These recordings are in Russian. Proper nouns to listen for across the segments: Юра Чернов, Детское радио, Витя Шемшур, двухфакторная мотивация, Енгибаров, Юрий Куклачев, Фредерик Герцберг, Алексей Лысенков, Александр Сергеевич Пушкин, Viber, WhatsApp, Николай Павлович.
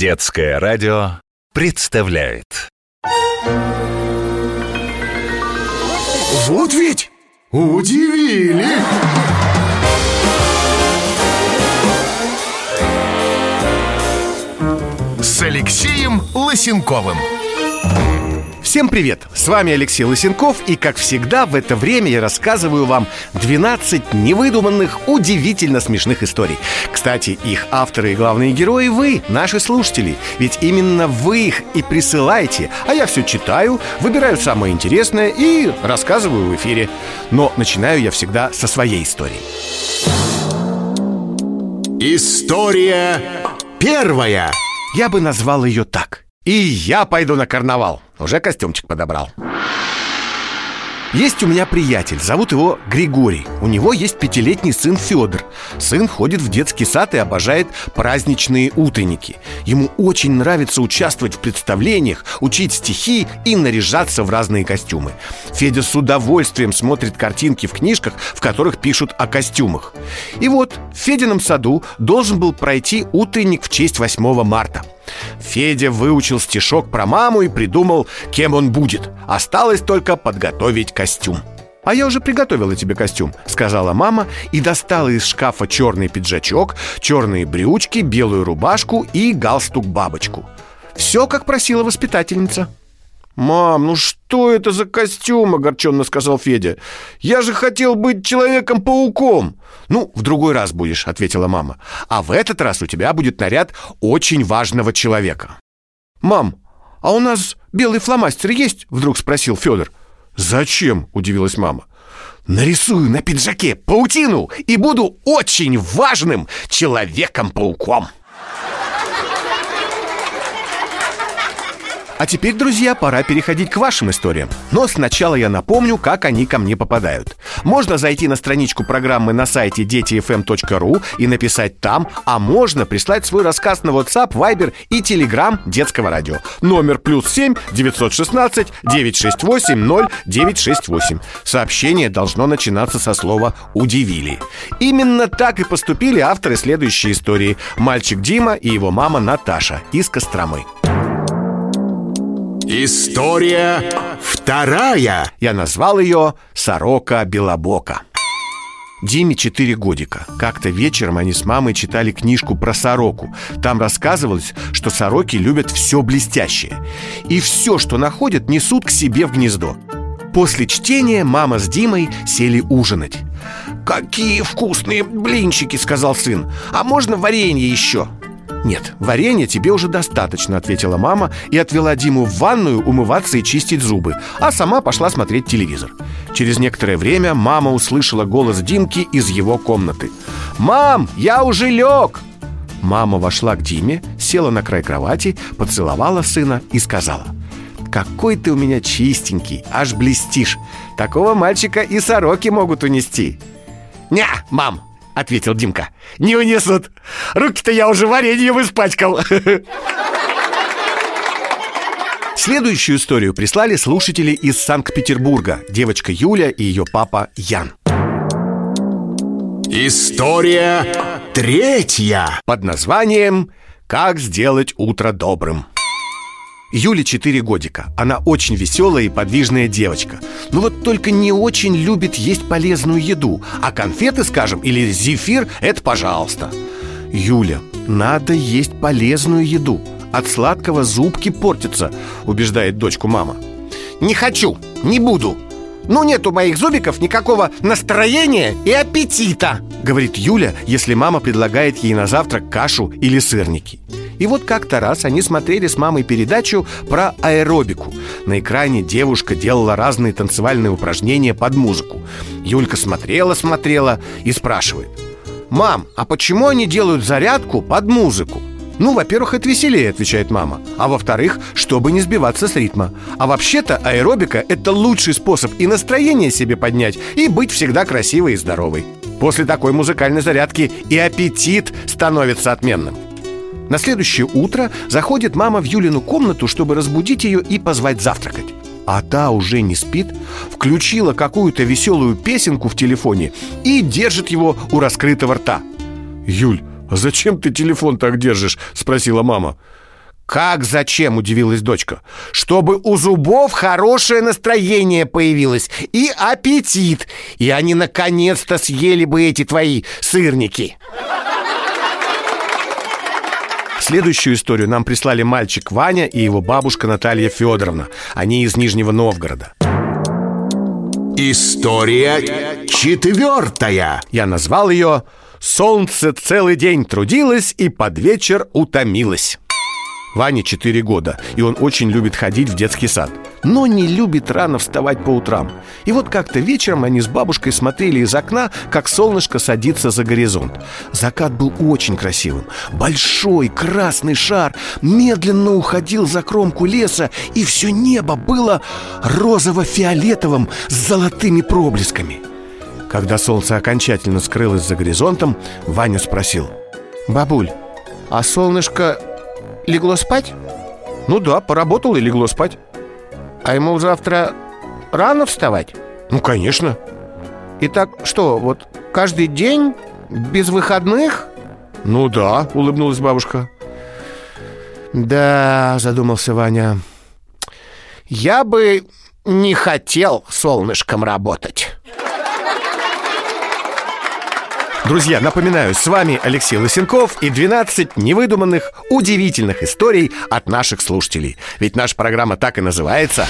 Детское радио представляет. Вот ведь удивили! С Алексеем Лысенковым. Всем привет! С вами Алексей Лысенков, и, как всегда, в это время я рассказываю вам 12 невыдуманных, удивительно смешных историй. Кстати, их авторы и главные герои — вы, наши слушатели. Ведь именно вы их и присылаете, а я все читаю, выбираю самое интересное и рассказываю в эфире. Но начинаю я всегда со своей истории. История первая. Я бы назвал ее так: «И я пойду на карнавал». Уже костюмчик подобрал. Есть у меня приятель, зовут его Григорий. У него есть 5-летний сын Федор. Сын ходит в детский сад и обожает праздничные утренники. Ему очень нравится участвовать в представлениях, учить стихи и наряжаться в разные костюмы. Федя с удовольствием смотрит картинки в книжках, в которых пишут о костюмах. И вот в Федином саду должен был пройти утренник в честь 8 марта. Федя выучил стишок про маму и придумал, кем он будет. Осталось только подготовить костюм. «А я уже приготовила тебе костюм», — сказала мама и достала из шкафа черный пиджачок, черные брючки, белую рубашку и галстук-бабочку. Все, как просила воспитательница. «Мам, ну что это за костюм?» — огорченно сказал Федя. «Я же хотел быть Человеком-пауком». «Ну, в другой раз будешь», — ответила мама. «А в этот раз у тебя будет наряд очень важного человека». «Мам, а у нас белый фломастер есть?» — вдруг спросил Федор. «Зачем?» — удивилась мама. «Нарисую на пиджаке паутину и буду очень важным Человеком-пауком». А теперь, друзья, пора переходить к вашим историям. Но сначала я напомню, как они ко мне попадают. Можно зайти на страничку программы на сайте дети.fm.ru и написать там, а можно прислать свой рассказ на WhatsApp, Viber и Telegram Детского радио. Номер +7 916 968 0968. Сообщение должно начинаться со слова «удивили». Именно так и поступили авторы следующей истории. Мальчик Дима и его мама Наташа из Костромы. История вторая. Я назвал ее «Сорока Белобока». Диме 4 годика. Как-то вечером они с мамой читали книжку про сороку. Там рассказывалось, что сороки любят все блестящее. И все, что находят, несут к себе в гнездо. После чтения мама с Димой сели ужинать. «Какие вкусные блинчики!» — сказал сын. «А можно варенье еще?» «Нет, варенья тебе уже достаточно», — ответила мама и отвела Диму в ванную умываться и чистить зубы, а сама пошла смотреть телевизор. Через некоторое время мама услышала голос Димки из его комнаты. «Мам, я уже лег!» Мама вошла к Диме, села на край кровати, поцеловала сына и сказала: «Какой ты у меня чистенький, аж блестишь! Такого мальчика и сороки могут унести!» «Ня, мам!» — ответил Димка. «Не унесут. Руки-то я уже вареньем испачкал». Следующую историю прислали слушатели из Санкт-Петербурга. Девочка Юля и ее папа Ян. История третья. Под названием «Как сделать утро добрым». Юле 4 годика. Она очень веселая и подвижная девочка. Но вот только не очень любит есть полезную еду. А конфеты, скажем, или зефир — это пожалуйста. «Юля, надо есть полезную еду. От сладкого зубки портятся», — убеждает дочку мама. «Не хочу, не буду. Ну нет у моих зубиков никакого настроения и аппетита», — говорит Юля, если мама предлагает ей на завтрак кашу или сырники. И вот как-то раз они смотрели с мамой передачу про аэробику. На экране девушка делала разные танцевальные упражнения под музыку. Юлька смотрела и спрашивает: «Мам, а почему они делают зарядку под музыку?» «Ну, во-первых, это веселее», — отвечает мама. «А во-вторых, чтобы не сбиваться с ритма. А вообще-то аэробика — это лучший способ и настроение себе поднять, и быть всегда красивой и здоровой. После такой музыкальной зарядки и аппетит становится отменным». На следующее утро заходит мама в Юлину комнату, чтобы разбудить ее и позвать завтракать. А та уже не спит, включила какую-то веселую песенку в телефоне и держит его у раскрытого рта. «Юль, а зачем ты телефон так держишь?» — спросила мама. «Как зачем?» – удивилась дочка. «Чтобы у зубов хорошее настроение появилось и аппетит, и они наконец-то съели бы эти твои сырники». Следующую историю нам прислали мальчик Ваня и его бабушка Наталья Федоровна. Они из Нижнего Новгорода. История 4. Я назвал ее «Солнце целый день трудилось и под вечер утомилось». Ване 4 года, и он очень любит ходить в детский сад, но не любит рано вставать по утрам. И вот как-то вечером они с бабушкой смотрели из окна, как солнышко садится за горизонт. Закат был очень красивым. Большой красный шар медленно уходил за кромку леса, и все небо было розово-фиолетовым с золотыми проблесками. Когда солнце окончательно скрылось за горизонтом, Ваня спросил: «Бабуль, а солнышко... легло спать?» «Ну да, поработал и легло спать». «А ему завтра рано вставать?» «Ну, конечно». «Итак, что, вот каждый день? Без выходных?» «Ну да», — улыбнулась бабушка. «Да», — задумался Ваня. «Я бы не хотел солнышком работать». Друзья, напоминаю, с вами Алексей Лысенков и 12 невыдуманных, удивительных историй от наших слушателей. Ведь наша программа так и называется.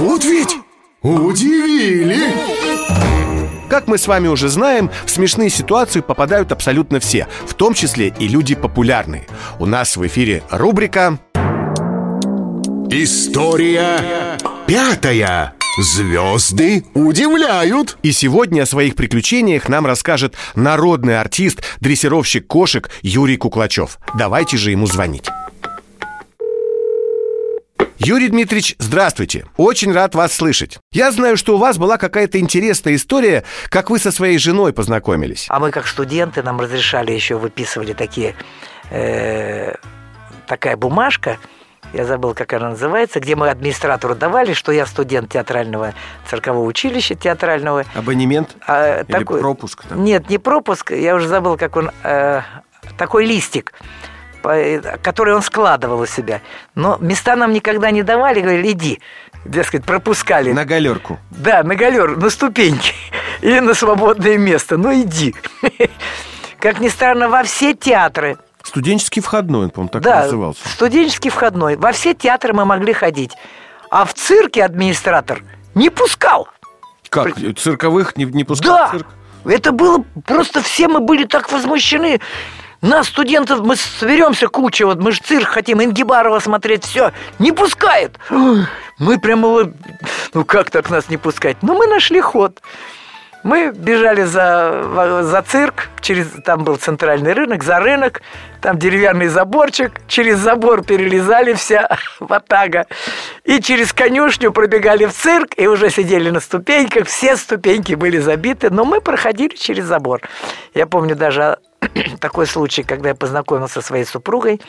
Вот ведь удивили! Как мы с вами уже знаем, в смешные ситуации попадают абсолютно все, в том числе и люди популярные. У нас в эфире рубрика «История 5». Звезды удивляют. И сегодня о своих приключениях нам расскажет народный артист, дрессировщик кошек Юрий Куклачев. Давайте же ему звонить. Юрий Дмитриевич, здравствуйте. Очень рад вас слышать. Я знаю, что у вас была какая-то интересная история, как вы со своей женой познакомились. А мы как студенты, нам разрешали, еще выписывали такая бумажка, я забыл, как она называется, где мы администратору давали, что я студент театрального циркового училища театрального. Абонемент? Или пропуск? Там? Нет, не пропуск. Я уже забыл, как он... такой листик, который он складывал у себя. Но места нам никогда не давали, говорили, иди. Дескать, пропускали. На галерку. Да, на галерку, на ступеньки. Или на свободное место. Ну, иди. Как ни странно, во все театры... Студенческий входной, он, по-моему, так назывался. Да, студенческий входной. Во все театры мы могли ходить. А в цирке администратор не пускал. Как? Цирковых не пускал? Да, в цирк? Это было просто... Все мы были так возмущены. Нас, студентов, мы соберемся куча. Вот мы же цирк хотим, Енгибарова смотреть, все. Не пускает. Мы прямо... Ну, как так нас не пускать? Ну, мы нашли ход. Мы бежали за цирк, там был центральный рынок, за рынок, там деревянный заборчик, через забор перелезали вся ватага, и через конюшню пробегали в цирк, и уже сидели на ступеньках, все ступеньки были забиты, но мы проходили через забор. Я помню даже такой случай, когда я познакомился со своей супругой.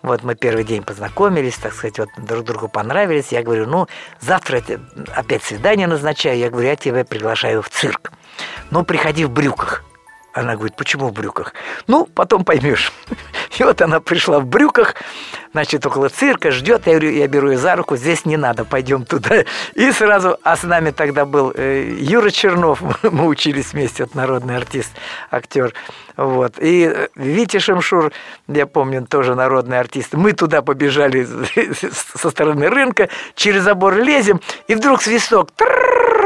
Вот мы первый день познакомились, так сказать, вот друг другу понравились. Я говорю, ну, завтра опять свидание назначаю. Я говорю, я тебя приглашаю в цирк. Ну, приходи в брюках. Она говорит, почему в брюках? Ну, потом поймешь. И вот она пришла в брюках, значит, около цирка, ждет. Я говорю, я беру ее за руку, здесь не надо, пойдем туда. И сразу, а с нами тогда был Юра Чернов, мы учились вместе, это народный артист, актер. Вот. И Витя Шемшур, я помню, тоже народный артист. Мы туда побежали со стороны рынка, через забор лезем, и вдруг свисток.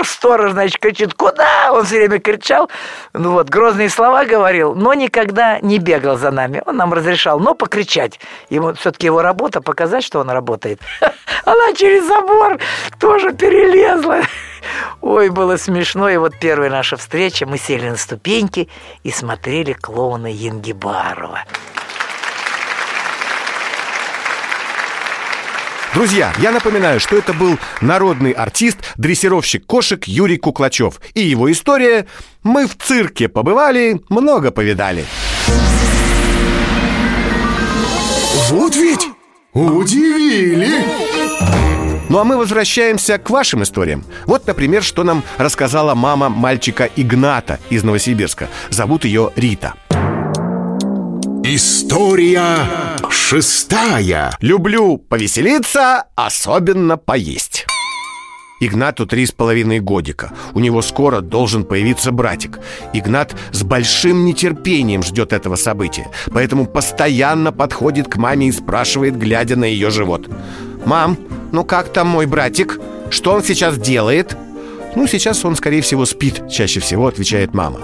Сторож, значит, кричит, куда? Он все время кричал, ну вот, грозные слова говорил, но никогда не бегал за нами. Он нам разрешал, но покричать. Ему все-таки его работа, показать, что он работает. Она через забор тоже перелезла. Ой, было смешно. И вот первая наша встреча, мы сели на ступеньки и смотрели клоуна Енгибарова. Друзья, я напоминаю, что это был народный артист, дрессировщик кошек Юрий Куклачев. И его история «Мы в цирке побывали, много повидали». Вот ведь удивили! Ну а мы возвращаемся к вашим историям. Вот, например, что нам рассказала мама мальчика Игната из Новосибирска. Зовут ее Рита. История шестая. Люблю повеселиться, особенно поесть. Игнату 3,5 годика. У него скоро должен появиться братик. Игнат с большим нетерпением ждет этого события, поэтому постоянно подходит к маме и спрашивает, глядя на ее живот: «Мам, ну как там мой братик? Что он сейчас делает?» «Ну, сейчас он, скорее всего, спит», — чаще всего отвечает мама.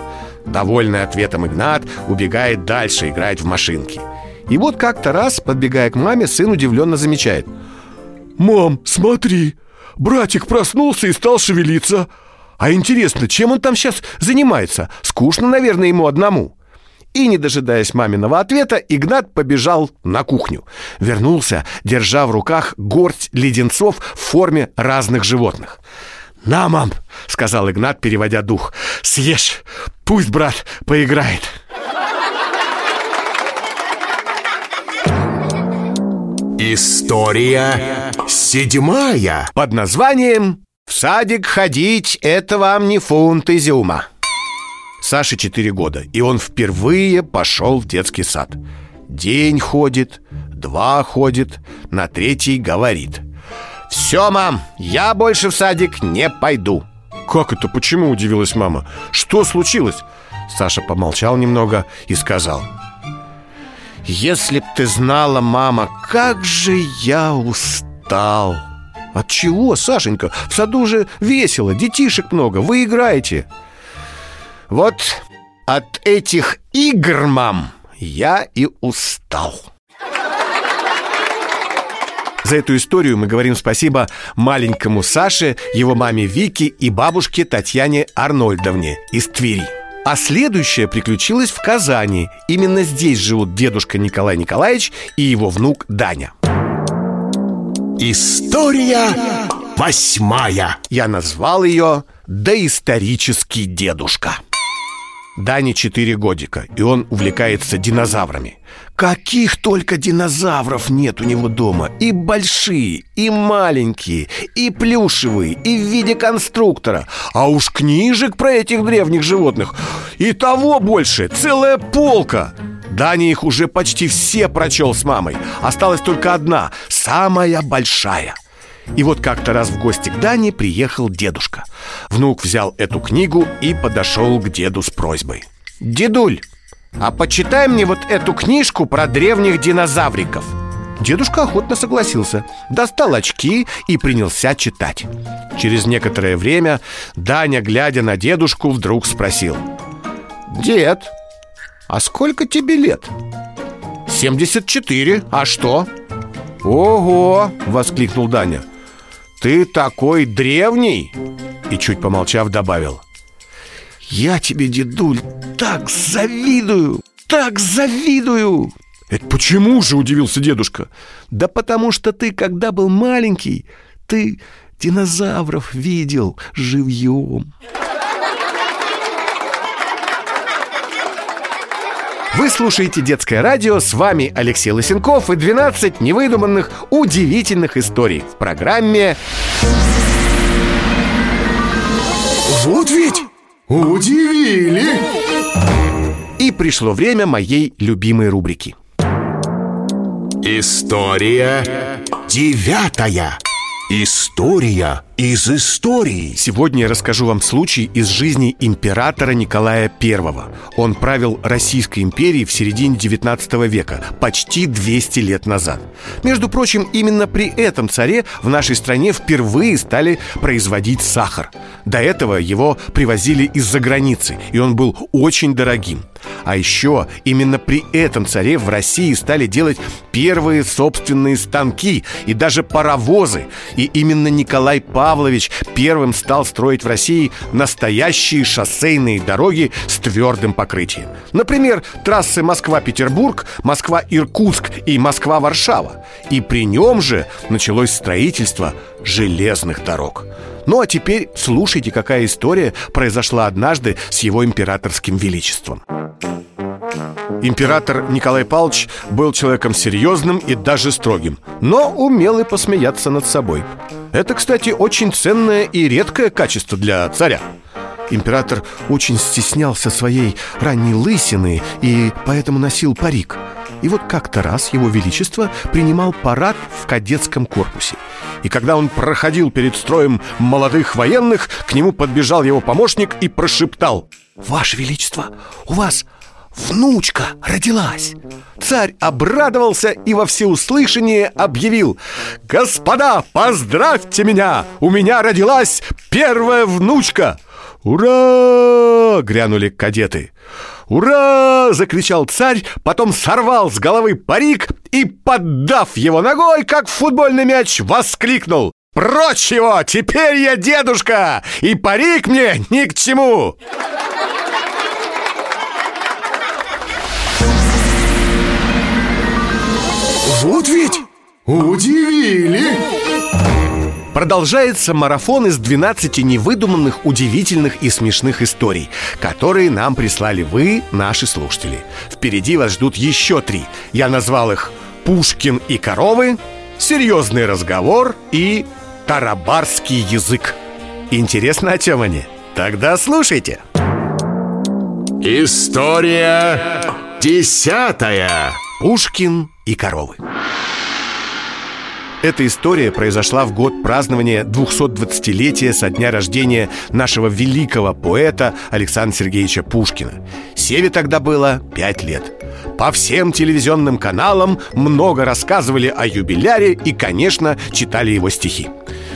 Довольный ответом Игнат убегает дальше играть в машинки. И вот как-то раз, подбегая к маме, сын удивленно замечает: «Мам, смотри, братик проснулся и стал шевелиться. А интересно, чем он там сейчас занимается? Скучно, наверное, ему одному». И, не дожидаясь маминого ответа, Игнат побежал на кухню. Вернулся, держа в руках горсть леденцов в форме разных животных. «На, мам», — сказал Игнат, переводя дух, — «съешь, пусть брат поиграет». История седьмая, под названием «В садик ходить — это вам не фунт изюма». Саше 4 года, и он впервые пошел в детский сад. День ходит, 2 ходит, на 3-й говорит: «Все, мам, я больше в садик не пойду». «Как это? Почему?» — удивилась мама. «Что случилось?» Саша помолчал немного и сказал: «Если б ты знала, мама, как же я устал». «От чего, Сашенька? В саду же весело, детишек много, вы играете». «Вот от этих игр, мам, я и устал». За эту историю мы говорим спасибо маленькому Саше, его маме Вике и бабушке Татьяне Арнольдовне из Твери. А следующее приключилось в Казани. Именно здесь живут дедушка Николай Николаевич и его внук Даня. История восьмая. Я назвал ее «Доисторический дедушка». Дане 4 годика, и он увлекается динозаврами. Каких только динозавров нет у него дома! И большие, и маленькие, и плюшевые, и в виде конструктора. А уж книжек про этих древних животных и того больше, целая полка! Даня их уже почти все прочел с мамой. Осталась только одна, самая большая. И вот как-то раз в гости к Дане приехал дедушка. Внук взял эту книгу и подошел к деду с просьбой: «Дедуль, а почитай мне вот эту книжку про древних динозавриков». Дедушка охотно согласился, достал очки и принялся читать. Через некоторое время Даня, глядя на дедушку, вдруг спросил: «Дед, а сколько тебе лет?» 74. А что?» «Ого!» — воскликнул Даня. «Ты такой древний!» И, чуть помолчав, добавил: «Я тебе, дедуль, так завидую! Так завидую!» «Это почему же?» — удивился дедушка. «Да потому что ты, когда был маленький, ты динозавров видел живьем». Вы слушаете «Детское радио», с вами Алексей Лысенков и 12 невыдуманных, удивительных историй в программе «Вот ведь удивили!». И пришло время моей любимой рубрики «История девятая». История из истории. Сегодня я расскажу вам случай из жизни императора Николая I. Он правил Российской империей в середине 19 века, почти 200 лет назад. Между прочим, именно при этом царе в нашей стране впервые стали производить сахар. До этого его привозили из-за границы, и он был очень дорогим. А еще именно при этом царе в России стали делать первые собственные станки и даже паровозы. И именно Николай Павлович первым стал строить в России настоящие шоссейные дороги с твердым покрытием. Например, трассы Москва-Петербург, Москва-Иркутск и Москва-Варшава. И при нем же началось строительство железных дорог. Ну а теперь слушайте, какая история произошла однажды с его императорским величеством. Император Николай Павлович был человеком серьезным и даже строгим, но умел и посмеяться над собой. Это, кстати, очень ценное и редкое качество для царя. Император очень стеснялся своей ранней лысины и поэтому носил парик. И вот как-то раз Его Величество принимал парад в кадетском корпусе. И когда он проходил перед строем молодых военных, к нему подбежал его помощник и прошептал: «Ваше Величество, у вас внучка родилась!» Царь обрадовался и во всеуслышание объявил: «Господа, поздравьте меня! У меня родилась первая внучка!» «Ура!» — грянули кадеты. «Ура!» — закричал царь, потом сорвал с головы парик и, поддав его ногой, как футбольный мяч, воскликнул: «Прочь его! Теперь я дедушка! И парик мне ни к чему!» Вот ведь удивили! Продолжается марафон из 12 невыдуманных, удивительных и смешных историй, которые нам прислали вы, наши слушатели. Впереди вас ждут еще 3. Я назвал их «Пушкин и коровы», «Серьезный разговор» и «Тарабарский язык». Интересно, о чем они? Тогда слушайте. История 10. Пушкин и коровы. Эта история произошла в год празднования 220-летия со дня рождения нашего великого поэта Александра Сергеевича Пушкина. Севе тогда было 5 лет. По всем телевизионным каналам много рассказывали о юбиляре и, конечно, читали его стихи.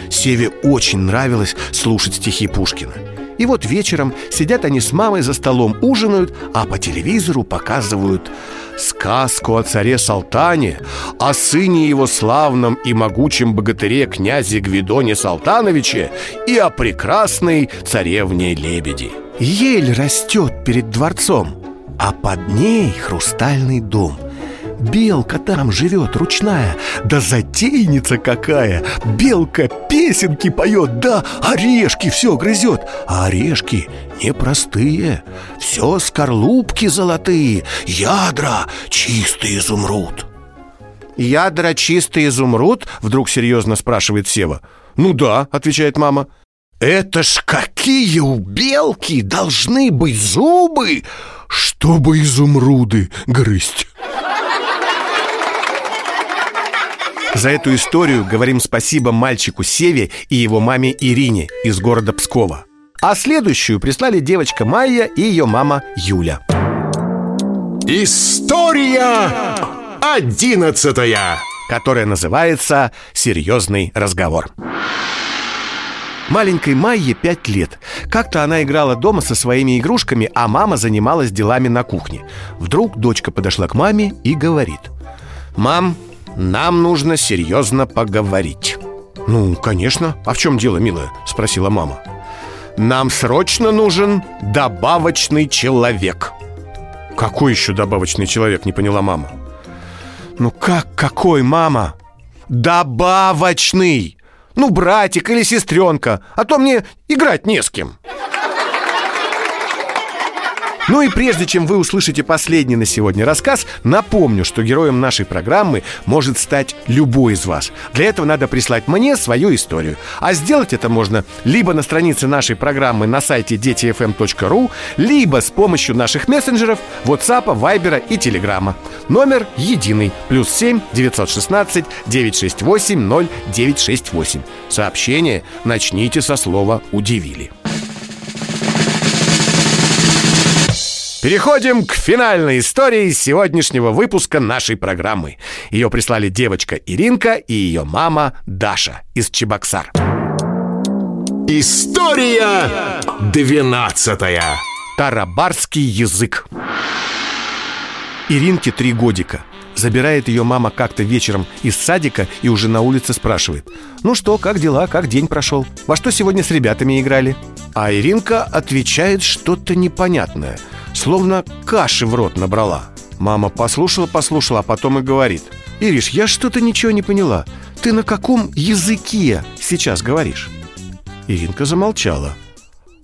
Севе очень нравилось слушать стихи Пушкина. И вот вечером сидят они с мамой за столом, ужинают, а по телевизору показывают сказку о царе Салтане, о сыне его славном и могучем богатыре князе Гвидоне Салтановиче и о прекрасной царевне Лебеди. Ель растет перед дворцом, а под ней хрустальный дом. Белка там живет ручная, да затейница какая! Белка песенки поет, да орешки все грызет. А орешки непростые, все скорлупки золотые, ядра чистый изумруд. «Ядра чистый изумруд?» — вдруг серьезно спрашивает Сева. «Ну да», — отвечает мама. «Это ж какие у белки должны быть зубы, чтобы изумруды грызть!» За эту историю говорим спасибо мальчику Севе и его маме Ирине из города Пскова. А следующую прислали девочка Майя и ее мама Юля. История 11, которая называется «Серьезный разговор». Маленькой Майе 5 лет. Как-то она играла дома со своими игрушками, а мама занималась делами на кухне. Вдруг дочка подошла к маме и говорит: «Мам, нам нужно серьезно поговорить». «Ну, конечно. А в чем дело, милая?» — спросила мама. «Нам срочно нужен добавочный человек». «Какой еще добавочный человек?» — не поняла мама. «Ну как какой, мама?» «Добавочный! Ну, братик или сестренка, а то мне играть не с кем». Ну и прежде чем вы услышите последний на сегодня рассказ, напомню, что героем нашей программы может стать любой из вас. Для этого надо прислать мне свою историю. А сделать это можно либо на странице нашей программы на сайте дети.fm.ru, либо с помощью наших мессенджеров WhatsApp, Viber и Telegram. Номер единый: +7 916 968 0968. Сообщение начните со слова «удивили». Переходим к финальной истории сегодняшнего выпуска нашей программы. Ее прислали девочка Иринка и ее мама Даша из Чебоксар. История 12. Тарабарский язык. Иринке 3 годика. Забирает ее мама как-то вечером из садика и уже на улице спрашивает: «Ну что, как дела, как день прошел? Во что сегодня с ребятами играли?» А Иринка отвечает что-то непонятное, словно каши в рот набрала. Мама послушала, а потом и говорит: «Ириш, я что-то ничего не поняла. Ты на каком языке сейчас говоришь?» Иринка замолчала,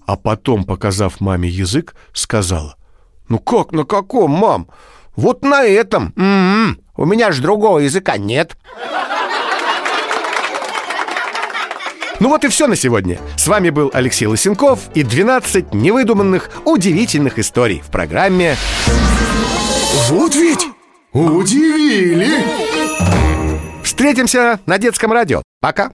а потом, показав маме язык, сказала: «Ну как на каком, мам? Вот на этом. У меня ж другого языка нет». Ну вот и все на сегодня. С вами был Алексей Лысенков и 12 невыдуманных, удивительных историй в программе «Вот ведь удивили». Встретимся на Детском радио. Пока.